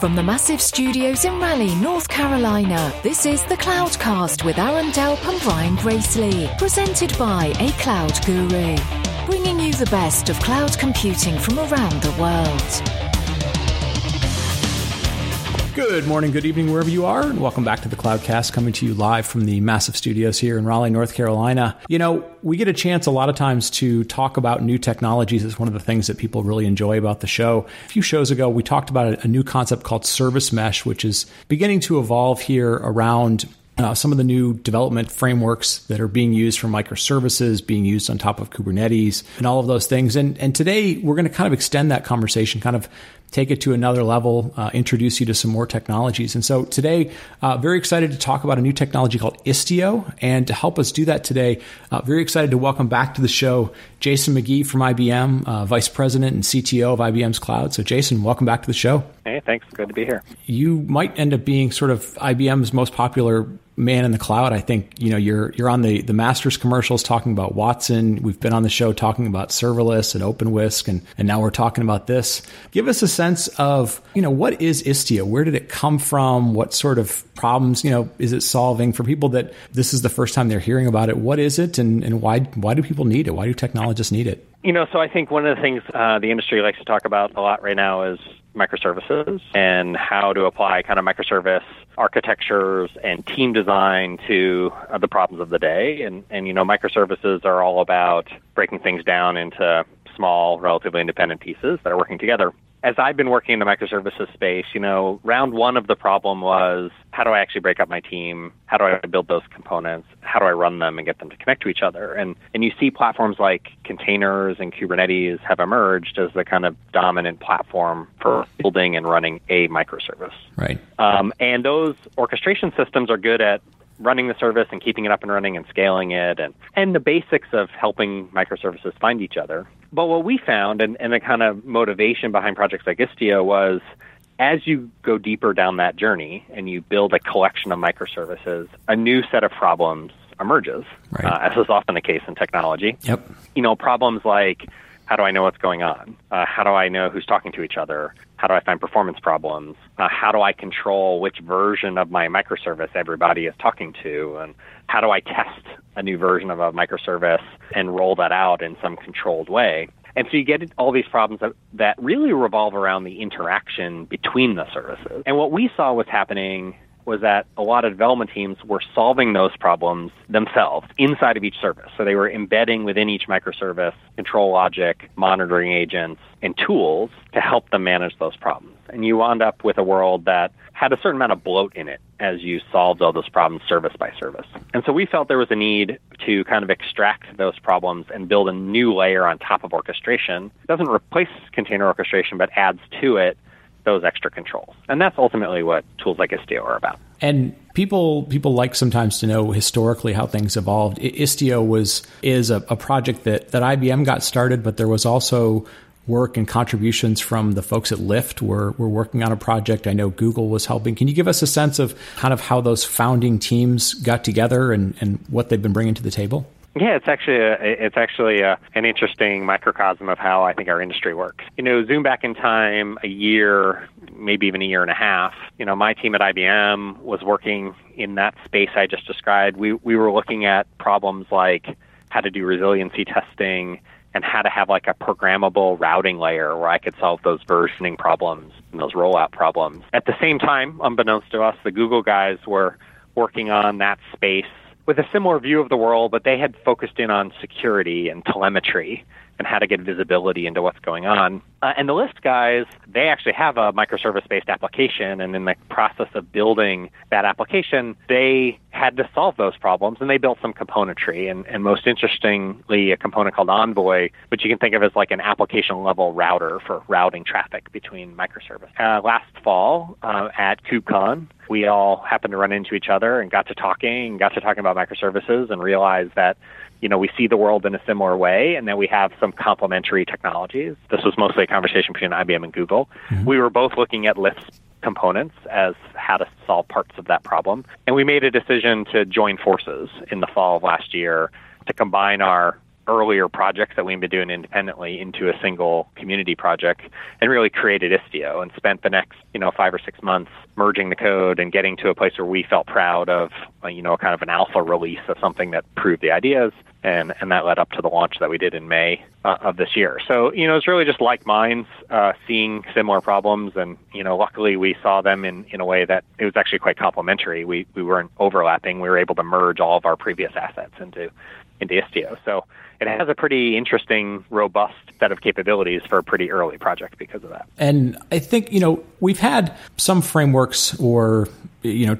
From the massive studios in Raleigh, North Carolina, this is The Cloudcast with Aaron Delp and Brian Gracely, presented by A Cloud Guru, bringing you the best of cloud computing from around the world. Good morning, good evening, wherever you are, and welcome back to The Cloudcast, coming to you live from the massive studios here in Raleigh, North Carolina. You know, we get a chance a lot of times to talk about new technologies. It's one of the things that people really enjoy about the show. A few shows ago, we talked about a new concept called service mesh, which is beginning to evolve here around some of the new development frameworks that are being used for microservices, being used on top of Kubernetes, and all of those things. And today, we're going to kind of extend that conversation, kind of take it to another level, introduce you to some more technologies. And so today, very excited to talk about a new technology called Istio. And to help us do that today, very excited to welcome back to the show Jason McGee from IBM, Vice President and CTO of IBM's Cloud. So Jason, welcome back to the show. Hey, thanks. Good to be here. You might end up being sort of IBM's most popular man in the cloud. I think, you know, you're on the Masters commercials talking about Watson. We've been on the show talking about serverless and OpenWhisk, and now we're talking about this. Give us a sense of, you know, what is Istio? Where did it come from? What sort of problems, you know, is it solving for people that this is the first time they're hearing about it? What is it, and why do people need it? Why do technologists need it? You know, so I think one of the things the industry likes to talk about a lot right now is microservices and how to apply kind of microservice architectures and team design to the problems of the day. And, you know, microservices are all about breaking things down into small, relatively independent pieces that are working together. As I've been working in the microservices space, you know, round one of the problem was, how do I actually break up my team? How do I build those components? How do I run them and get them to connect to each other? And you see platforms like containers and Kubernetes have emerged as the kind of dominant platform for building and running a microservice. Right. And those orchestration systems are good at running the service and keeping it up and running and scaling it and the basics of helping microservices find each other. But what we found and the kind of motivation behind projects like Istio was, as you go deeper down that journey and you build a collection of microservices, a new set of problems emerges, right, as is often the case in technology. Yep. You know, problems like, how do I know what's going on? How do I know who's talking to each other? How do I find performance problems? How do I control which version of my microservice everybody is talking to? And how do I test a new version of a microservice and roll that out in some controlled way? And so you get all these problems that really revolve around the interaction between the services. And what we saw was happening was that a lot of development teams were solving those problems themselves inside of each service. So they were embedding within each microservice control logic, monitoring agents, and tools to help them manage those problems. And you wound up with a world that had a certain amount of bloat in it as you solved all those problems service by service. And so we felt there was a need to kind of extract those problems and build a new layer on top of orchestration. It doesn't replace container orchestration, but adds to it those extra controls. And that's ultimately what tools like Istio are about. And people like sometimes to know historically how things evolved. Istio is a project that IBM got started, but there was also work and contributions from the folks at Lyft were working on a project. I know Google was helping. Can you give us a sense of kind of how those founding teams got together and what they've been bringing to the table? Yeah, it's actually an interesting microcosm of how I think our industry works. You know, zoom back in time a year, maybe even a year and a half. You know, my team at IBM was working in that space I just described. We were looking at problems like how to do resiliency testing and how to have like a programmable routing layer where I could solve those versioning problems and those rollout problems. At the same time, unbeknownst to us, the Google guys were working on that space with a similar view of the world, but they had focused in on security and telemetry and how to get visibility into what's going on. And the Lyft guys, they actually have a microservice-based application, and in the process of building that application, they had to solve those problems, and they built some componentry, and most interestingly, a component called Envoy, which you can think of as like an application-level router for routing traffic between microservices. Last fall at KubeCon, we all happened to run into each other and got to talking about microservices and realized that, you know, we see the world in a similar way and that we have some complementary technologies. This was mostly a conversation between IBM and Google. Mm-hmm. We were both looking at Lyft's components as how to solve parts of that problem. And we made a decision to join forces in the fall of last year to combine our earlier projects that we've been doing independently into a single community project and really created Istio and spent the next, 5 or 6 months merging the code and getting to a place where we felt proud of, kind of an alpha release of something that proved the ideas. And that led up to the launch that we did in May of this year. So, it's really just like minds seeing similar problems. And, luckily we saw them in a way that it was actually quite complementary. We weren't overlapping. We were able to merge all of our previous assets into Istio. So it has a pretty interesting, robust set of capabilities for a pretty early project because of that. And I think, we've had some frameworks or,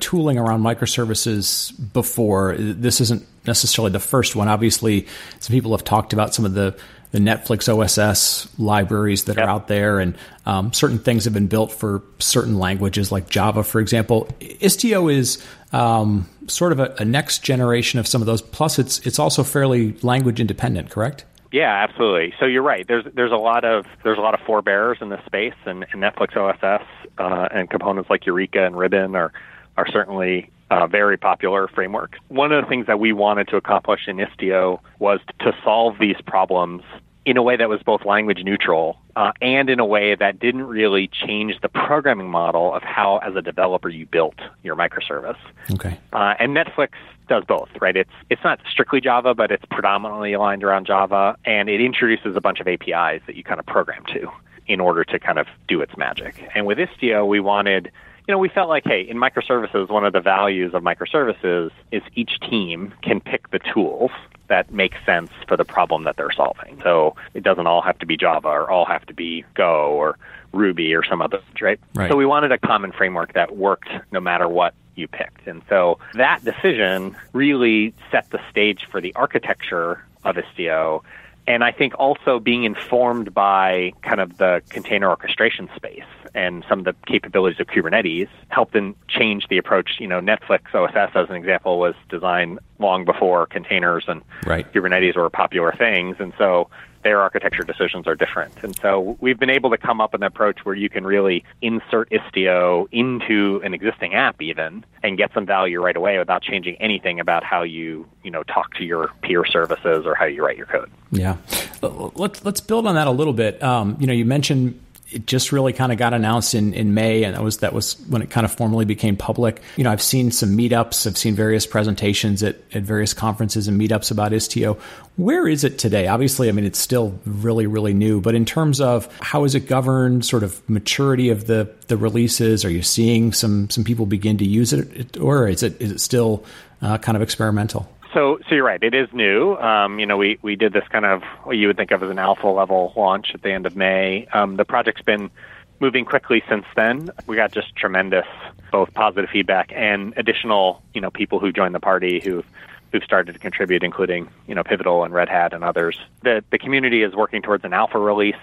tooling around microservices before. This isn't necessarily the first one. Obviously, some people have talked about some of the Netflix OSS libraries that are out there, and certain things have been built for certain languages like Java, for example. Istio is sort of a next generation of some of those. Plus, it's also fairly language independent, correct? Yeah, absolutely. So you're right. There's a lot of forebearers in this space, and Netflix OSS and components like Eureka and Ribbon are certainly very popular frameworks. One of the things that we wanted to accomplish in Istio was to solve these problems in a way that was both language neutral and in a way that didn't really change the programming model of how, as a developer, you built your microservice. Okay. And Netflix does both, right? It's not strictly Java, but it's predominantly aligned around Java, and it introduces a bunch of APIs that you kind of program to in order to kind of do its magic. And with Istio, we wanted... we felt like, hey, in microservices, one of the values of microservices is each team can pick the tools that make sense for the problem that they're solving. So it doesn't all have to be Java or all have to be Go or Ruby or some other, right? So we wanted a common framework that worked no matter what you picked. And so that decision really set the stage for the architecture of Istio. And I think also being informed by kind of the container orchestration space and some of the capabilities of Kubernetes helped them change the approach. Netflix OSS, as an example, was designed long before containers and Kubernetes were popular things. And so their architecture decisions are different. And so we've been able to come up with an approach where you can really insert Istio into an existing app even and get some value right away without changing anything about how you talk to your peer services or how you write your code. Yeah. Let's build on that a little bit. You mentioned it just really kind of got announced in May, and that was when it kind of formally became public. I've seen some meetups, I've seen various presentations at various conferences and meetups about Istio. Where is it today? Obviously, it's still really, really new, but in terms of how is it governed, sort of maturity of the releases, are you seeing some people begin to use it, or is it still kind of experimental? So you're right. It is new. We did this kind of what you would think of as an alpha level launch at the end of May. The project's been moving quickly since then. We got just tremendous both positive feedback and additional people who joined the party who've started to contribute, including Pivotal and Red Hat and others. The community is working towards an alpha release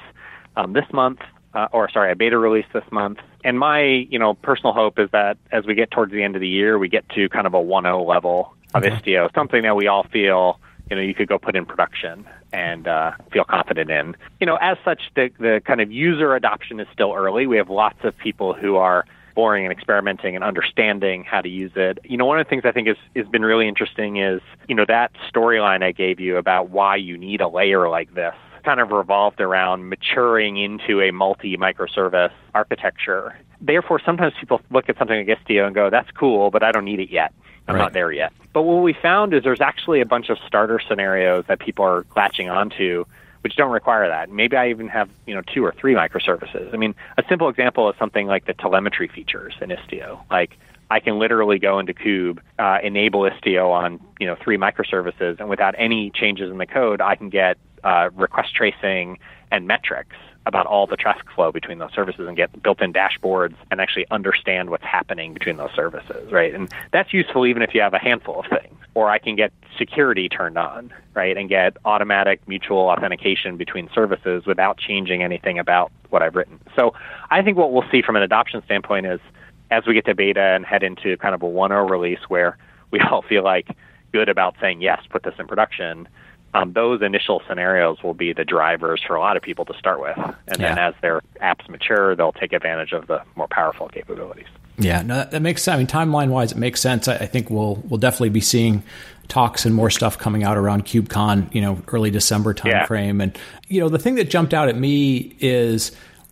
this month. A beta release this month. And my, personal hope is that as we get towards the end of the year, we get to kind of a 1.0 level of Istio, something that we all feel, you could go put in production and feel confident in. As such, the kind of user adoption is still early. We have lots of people who are exploring and experimenting and understanding how to use it. One of the things I think has been really interesting is, that storyline I gave you about why you need a layer like this kind of revolved around maturing into a multi-microservice architecture. Therefore, sometimes people look at something like Istio and go, that's cool, but I don't need it yet. I'm not there yet. But what we found is there's actually a bunch of starter scenarios that people are latching onto, which don't require that. Maybe I even have, 2 or 3 microservices. A simple example is something like the telemetry features in Istio. Like, I can literally go into Kube, enable Istio on, 3 microservices, and without any changes in the code, I can get request tracing and metrics about all the traffic flow between those services and get built-in dashboards and actually understand what's happening between those services, right? And that's useful even if you have a handful of things. Or I can get security turned on, right, and get automatic mutual authentication between services without changing anything about what I've written. So I think what we'll see from an adoption standpoint is as we get to beta and head into kind of a 1.0 release where we all feel like good about saying, yes, put this in production, those initial scenarios will be the drivers for a lot of people to start with. And then as their apps mature, they'll take advantage of the more powerful capabilities. Yeah, no, that makes sense. I mean, timeline-wise, it makes sense. I think we'll definitely be seeing talks and more stuff coming out around KubeCon, early December timeframe. Yeah. And, the thing that jumped out at me is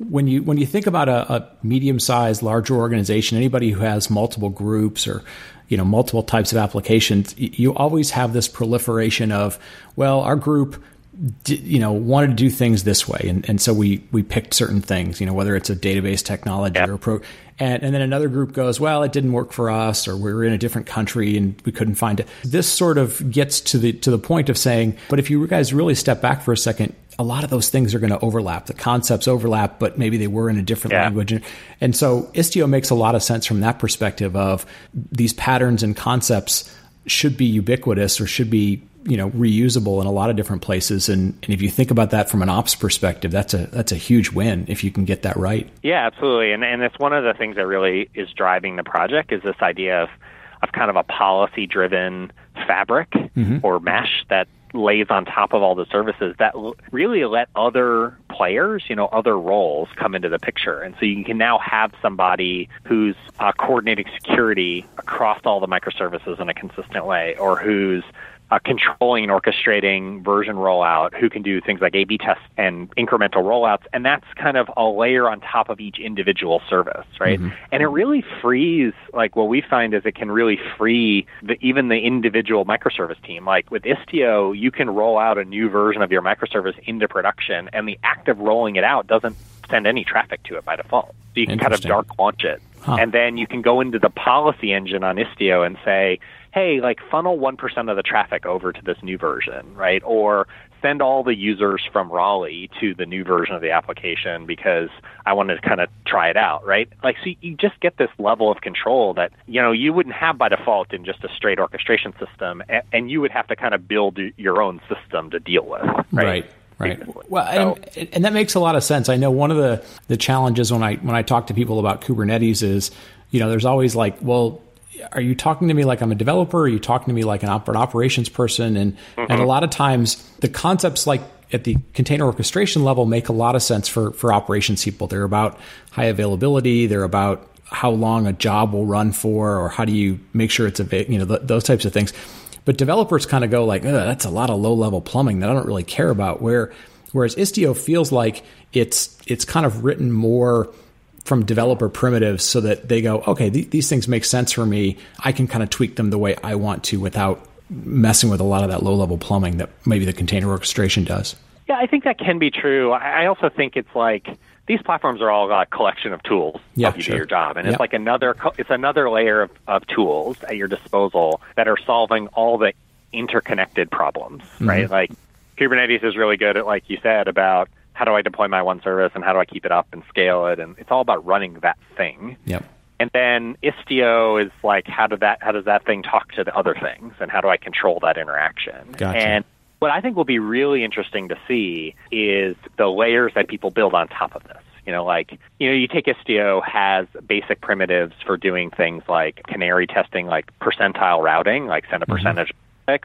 when you think about a medium-sized, larger organization, anybody who has multiple groups or multiple types of applications, you always have this proliferation of, well, our group wanted to do things this way. And so we picked certain things, whether it's a database technology or and then another group goes, well, it didn't work for us, or we were in a different country and we couldn't find it. This sort of gets to the point of saying, but if you guys really step back for a second, a lot of those things are going to overlap. The concepts overlap, but maybe they were in a different language. And so Istio makes a lot of sense from that perspective of these patterns and concepts should be ubiquitous or should be reusable in a lot of different places. And if you think about that from an ops perspective, that's a huge win if you can get that right. Yeah, absolutely. And that's one of the things that really is driving the project is this idea of kind of a policy-driven fabric or mesh that lays on top of all the services that really let other players, other roles come into the picture. And so you can now have somebody who's coordinating security across all the microservices in a consistent way, or who's controlling and orchestrating version rollout, who can do things like A/B tests and incremental rollouts. And that's kind of a layer on top of each individual service, right? Mm-hmm. And it really frees, what we find is it can really free even the individual microservice team. Like with Istio, you can roll out a new version of your microservice into production, and the act of rolling it out doesn't send any traffic to it by default. So you can kind of dark launch it. Huh. And then you can go into the policy engine on Istio and say, hey, funnel 1% of the traffic over to this new version, right? Or send all the users from Raleigh to the new version of the application because I wanted to kind of try it out, right? So you just get this level of control that, you wouldn't have by default in just a straight orchestration system, and you would have to kind of build your own system to deal with, right? Right. Well, and that makes a lot of sense. I know one of the challenges when I talk to people about Kubernetes is, there's always well, are you talking to me like I'm a developer? Are you talking to me like an operations person? And and a lot of times the concepts like at the container orchestration level make a lot of sense for operations people. They're about high availability. They're about how long a job will run for, or how do you make sure it's those types of things. But developers kind of go like, that's a lot of low-level plumbing that I don't really care about. Whereas Istio feels like it's kind of written more from developer primitives so that they go, okay, these things make sense for me. I can kind of tweak them the way I want to without messing with a lot of that low-level plumbing that maybe the container orchestration does. Yeah, I think that can be true. I also think it's these platforms are all a collection of tools help you do your job. And it's another layer of tools at your disposal that are solving all the interconnected problems, right? Kubernetes is really good at, like you said, about how do I deploy my one service and how do I keep it up and scale it? And it's all about running that thing. Yep. And then Istio is how does that thing talk to the other things? And how do I control that interaction? Gotcha. And what I think will be really interesting to see is the layers that people build on top of this. You take Istio has basic primitives for doing things like canary testing, like percentile routing, like send a percentage,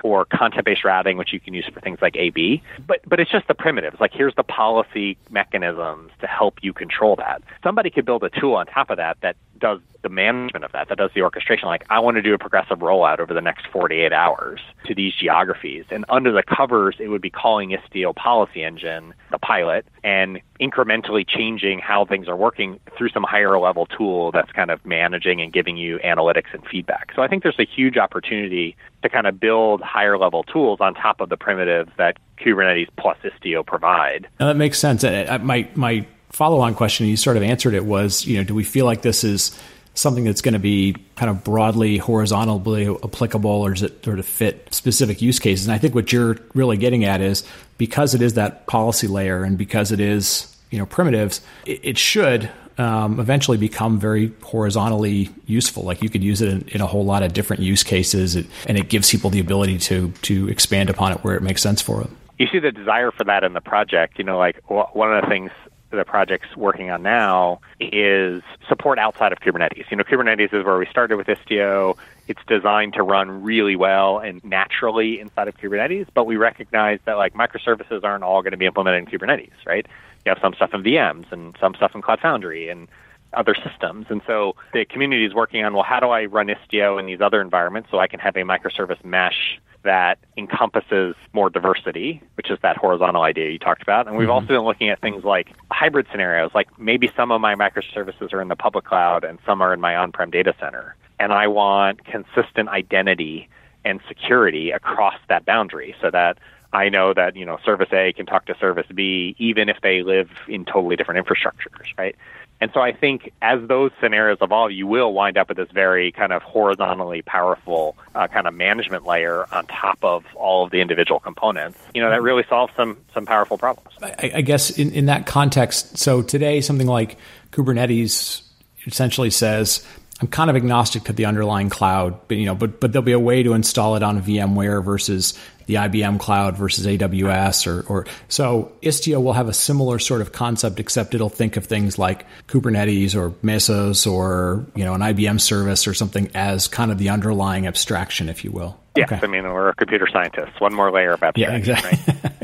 or content-based routing, which you can use for things like A/B. But it's just the primitives. Here's the policy mechanisms to help you control that. Somebody could build a tool on top of that does the management of that does the orchestration. I want to do a progressive rollout over the next 48 hours to these geographies. And under the covers, it would be calling Istio Policy Engine, the pilot, and incrementally changing how things are working through some higher level tool that's kind of managing and giving you analytics and feedback. So I think there's a huge opportunity to kind of build higher level tools on top of the primitives that Kubernetes plus Istio provide. Now that makes sense. My follow-on question, you sort of answered it, was, do we feel like this is something that's going to be kind of broadly, horizontally applicable, or does it sort of fit specific use cases? And I think what you're really getting at is, because it is that policy layer and because it is, primitives, it should eventually become very horizontally useful. You could use it in a whole lot of different use cases, and it gives people the ability to expand upon it where it makes sense for them. You see the desire for that in the project. One of the things the project's working on now is support outside of Kubernetes. Kubernetes is where we started with Istio. It's designed to run really well and naturally inside of Kubernetes, but we recognize that microservices aren't all going to be implemented in Kubernetes, right? You have some stuff in VMs and some stuff in Cloud Foundry and other systems. And so the community is working on, well, how do I run Istio in these other environments so I can have a microservice mesh that encompasses more diversity, which is that horizontal idea you talked about. And we've also been looking at things like hybrid scenarios, like maybe some of my microservices are in the public cloud and some are in my on-prem data center. And I want consistent identity and security across that boundary so that I know that, you know, service A can talk to service B, even if they live in totally different infrastructures, right? And so I think as those scenarios evolve, you will wind up with this very kind of horizontally powerful kind of management layer on top of all of the individual components. You know, that really solves some powerful problems. I guess in that context, so today something like Kubernetes essentially says, I'm kind of agnostic to the underlying cloud, but, you know, but there'll be a way to install it on VMware versus the IBM Cloud versus AWS or so Istio will have a similar sort of concept, except it'll think of things like Kubernetes or Mesos or, you know, an IBM service or something as kind of the underlying abstraction, if you will. Yes. Okay. I mean, we're computer scientists. One more layer of abstraction. Yeah, exactly. Right?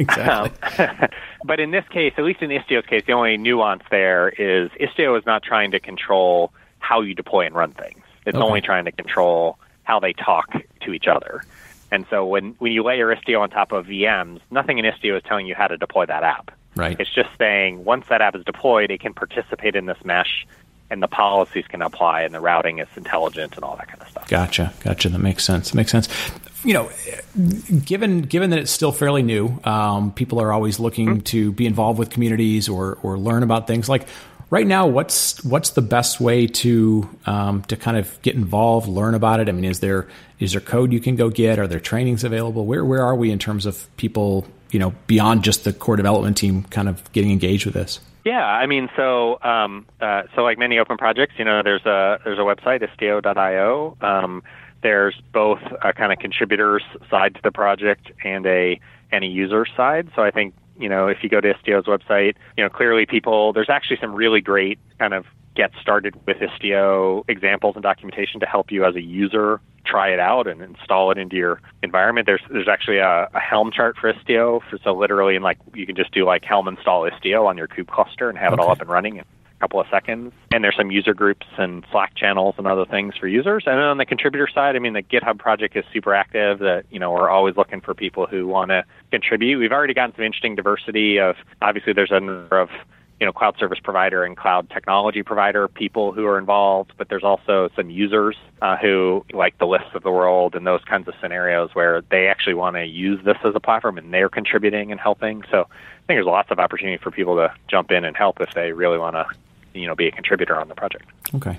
Exactly. But in this case, at least in Istio's case, the only nuance there is Istio is not trying to control how you deploy and run things. It's only trying to control how they talk to each other. And so when you layer Istio on top of VMs, nothing in Istio is telling you how to deploy that app. Right. It's just saying once that app is deployed, it can participate in this mesh, and the policies can apply, and the routing is intelligent, and all that kind of stuff. Gotcha. That makes sense. You know, given that it's still fairly new, people are always looking to be involved with communities or learn about things. Like right now, what's the best way to kind of get involved, learn about it? I mean, is there code you can go get? Are there trainings available? Where are we in terms of people, you know, beyond just the core development team, kind of getting engaged with this? Yeah, I mean, so like many open projects, you know, there's a website, istio.io. There's both a kind of contributors side to the project and a user side. So I think, you know, if you go to Istio's website, you know, clearly people, there's actually some really great kind of get started with Istio examples and documentation to help you as a user try it out and install it into your environment. There's actually a Helm chart for Istio. So literally, you can just do like Helm install Istio on your kube cluster and have it all up and running in a couple of seconds. And there's some user groups and Slack channels and other things for users. And then on the contributor side, I mean, the GitHub project is super active. That, you know, we're always looking for people who want to contribute. We've already gotten some interesting diversity of, obviously there's a number of, you know, cloud service provider and cloud technology provider people who are involved, but there's also some users who like the lists of the world and those kinds of scenarios where they actually want to use this as a platform and they're contributing and helping. So I think there's lots of opportunity for people to jump in and help if they really want to, you know, be a contributor on the project. Okay.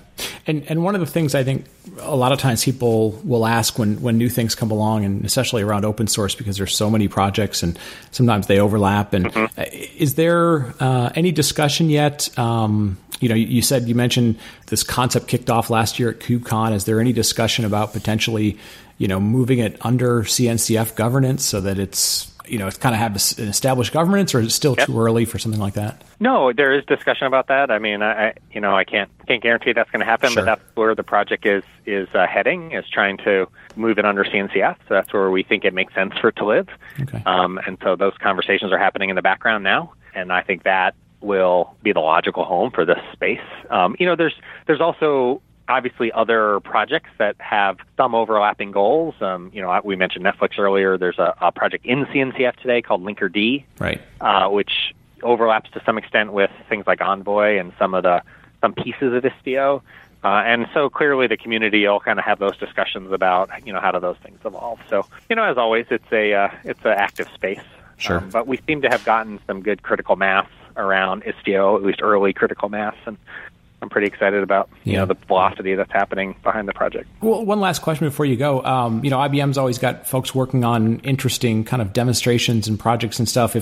And one of the things I think a lot of times people will ask when new things come along, and especially around open source, because there's so many projects and sometimes they overlap. And is there any discussion yet? You know, you mentioned this concept kicked off last year at KubeCon. Is there any discussion about potentially, you know, moving it under CNCF governance so that it's, you know, it's kind of have an established governance, or is it still too early for something like that? No, there is discussion about that. I mean, I can't guarantee that's going to happen, but that's where the project is heading, is trying to move it under CNCF. So that's where we think it makes sense for it to live. Okay. And so those conversations are happening in the background now. And I think that will be the logical home for this space. You know, there's also obviously other projects that have some overlapping goals. You know, we mentioned Netflix earlier. There's a project in CNCF today called Linkerd, right? Which overlaps to some extent with things like Envoy and some pieces of Istio. And so clearly the community will kind of have those discussions about, you know, how do those things evolve. So, you know, as always, it's an active space. Sure. But we seem to have gotten some good critical mass around Istio, at least early critical mass, and I'm pretty excited about you know the velocity that's happening behind the project. Well, one last question before you go. You know, IBM's always got folks working on interesting kind of demonstrations and projects and stuff.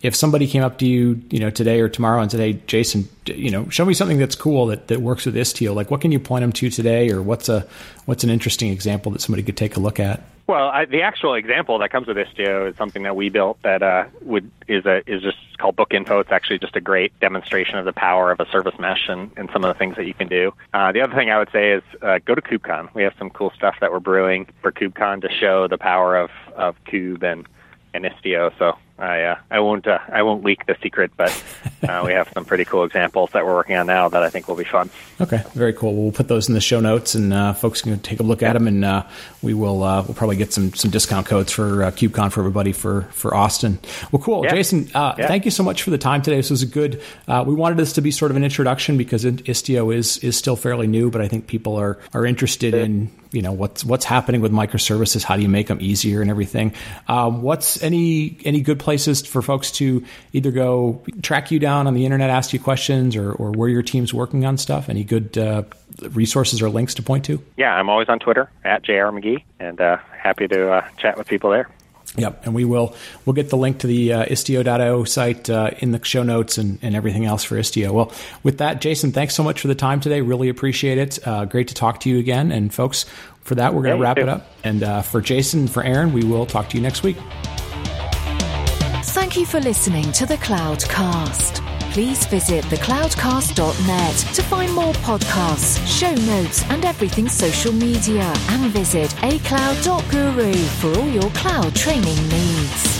If somebody came up to you, you know, today or tomorrow and said, "Hey, Jason, you know, show me something that's cool that works with Istio," like what can you point them to today, or what's an interesting example that somebody could take a look at? Well, the actual example that comes with Istio is something that we built that is just called Book Info. It's actually just a great demonstration of the power of a service mesh and some of the things that you can do. The other thing I would say is go to KubeCon. We have some cool stuff that we're brewing for KubeCon to show the power of Kube and Istio. So I won't leak the secret, but we have some pretty cool examples that we're working on now that I think will be fun. Okay, very cool. We'll put those in the show notes, and folks can take a look at them. And we'll probably get some discount codes for KubeCon for everybody for Austin. Well, cool, yeah. Jason. Thank you so much for the time today. This was a good. We wanted this to be sort of an introduction because Istio is still fairly new, but I think people are interested in. You know, what's happening with microservices? How do you make them easier and everything? What's any good places for folks to either go track you down on the internet, ask you questions, or where your team's working on stuff? Any good resources or links to point to? Yeah, I'm always on Twitter at jrmcgee, and happy to chat with people there. Yep, and we'll get the link to the istio.io site in the show notes and everything else for Istio. Well, with that, Jason, thanks so much for the time today. Really appreciate it. Great to talk to you again. And folks, for that, we're going to wrap it up. And for Jason, for Aaron, we will talk to you next week. Thank you for listening to The Cloudcast. Please visit thecloudcast.net to find more podcasts, show notes, and everything social media. And visit acloud.guru for all your cloud training needs.